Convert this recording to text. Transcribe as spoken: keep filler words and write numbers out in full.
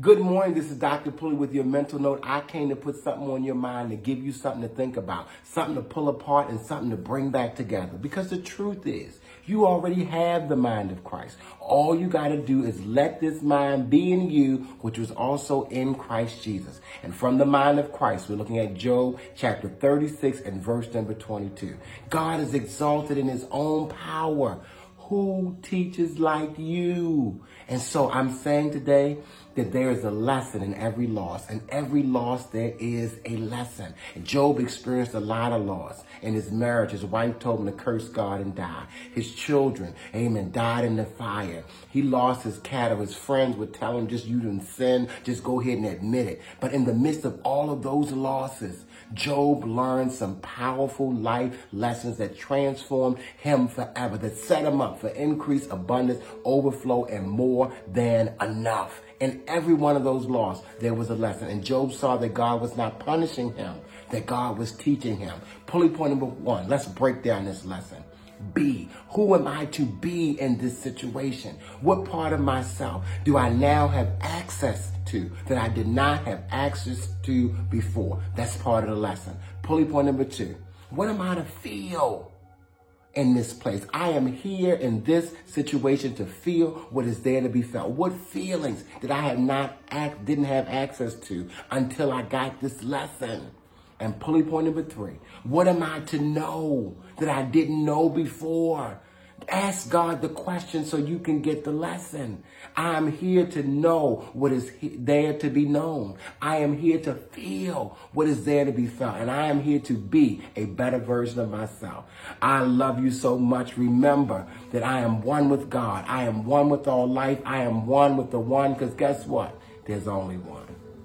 Good morning, this is Doctor Pulley with your mental note. I came to put something on your mind, to give you something to think about, something to pull apart and something to bring back together. Because the truth is, you already have the mind of Christ. All you got to do is let this mind be in you, which was also in Christ Jesus. And from the mind of Christ, we're looking at Job chapter thirty-six and verse number twenty-two. God is exalted in his own power. Who teaches like you? And so I'm saying today that there is a lesson in every loss, and every loss there is a lesson. Job experienced a lot of loss in his marriage. His wife told him to curse God and die. His children, amen, died in the fire. He lost his cattle. His friends would tell him, just you didn't sin, just go ahead and admit it. But in the midst of all of those losses, Job learned some powerful life lessons that transformed him forever, that set him up for increase, abundance, overflow, and more than enough. In every one of those losses, there was a lesson. And Job saw that God was not punishing him, that God was teaching him. Pulley point number one, let's break down this lesson. Be. Who am I to be in this situation? What part of myself do I now have access to that I did not have access to before? That's part of the lesson. Pulley point number two, what am I to feel in this place? I am here in this situation to feel what is there to be felt. What feelings that I have not act, didn't have access to until I got this lesson. And Pulley point number three, what am I to know that I didn't know before? Ask God the question so you can get the lesson. I am here to know what is there to be known. I am here to feel what is there to be felt. And I am here to be a better version of myself. I love you so much. Remember that I am one with God. I am one with all life. I am one with the one, because guess what? There's only one.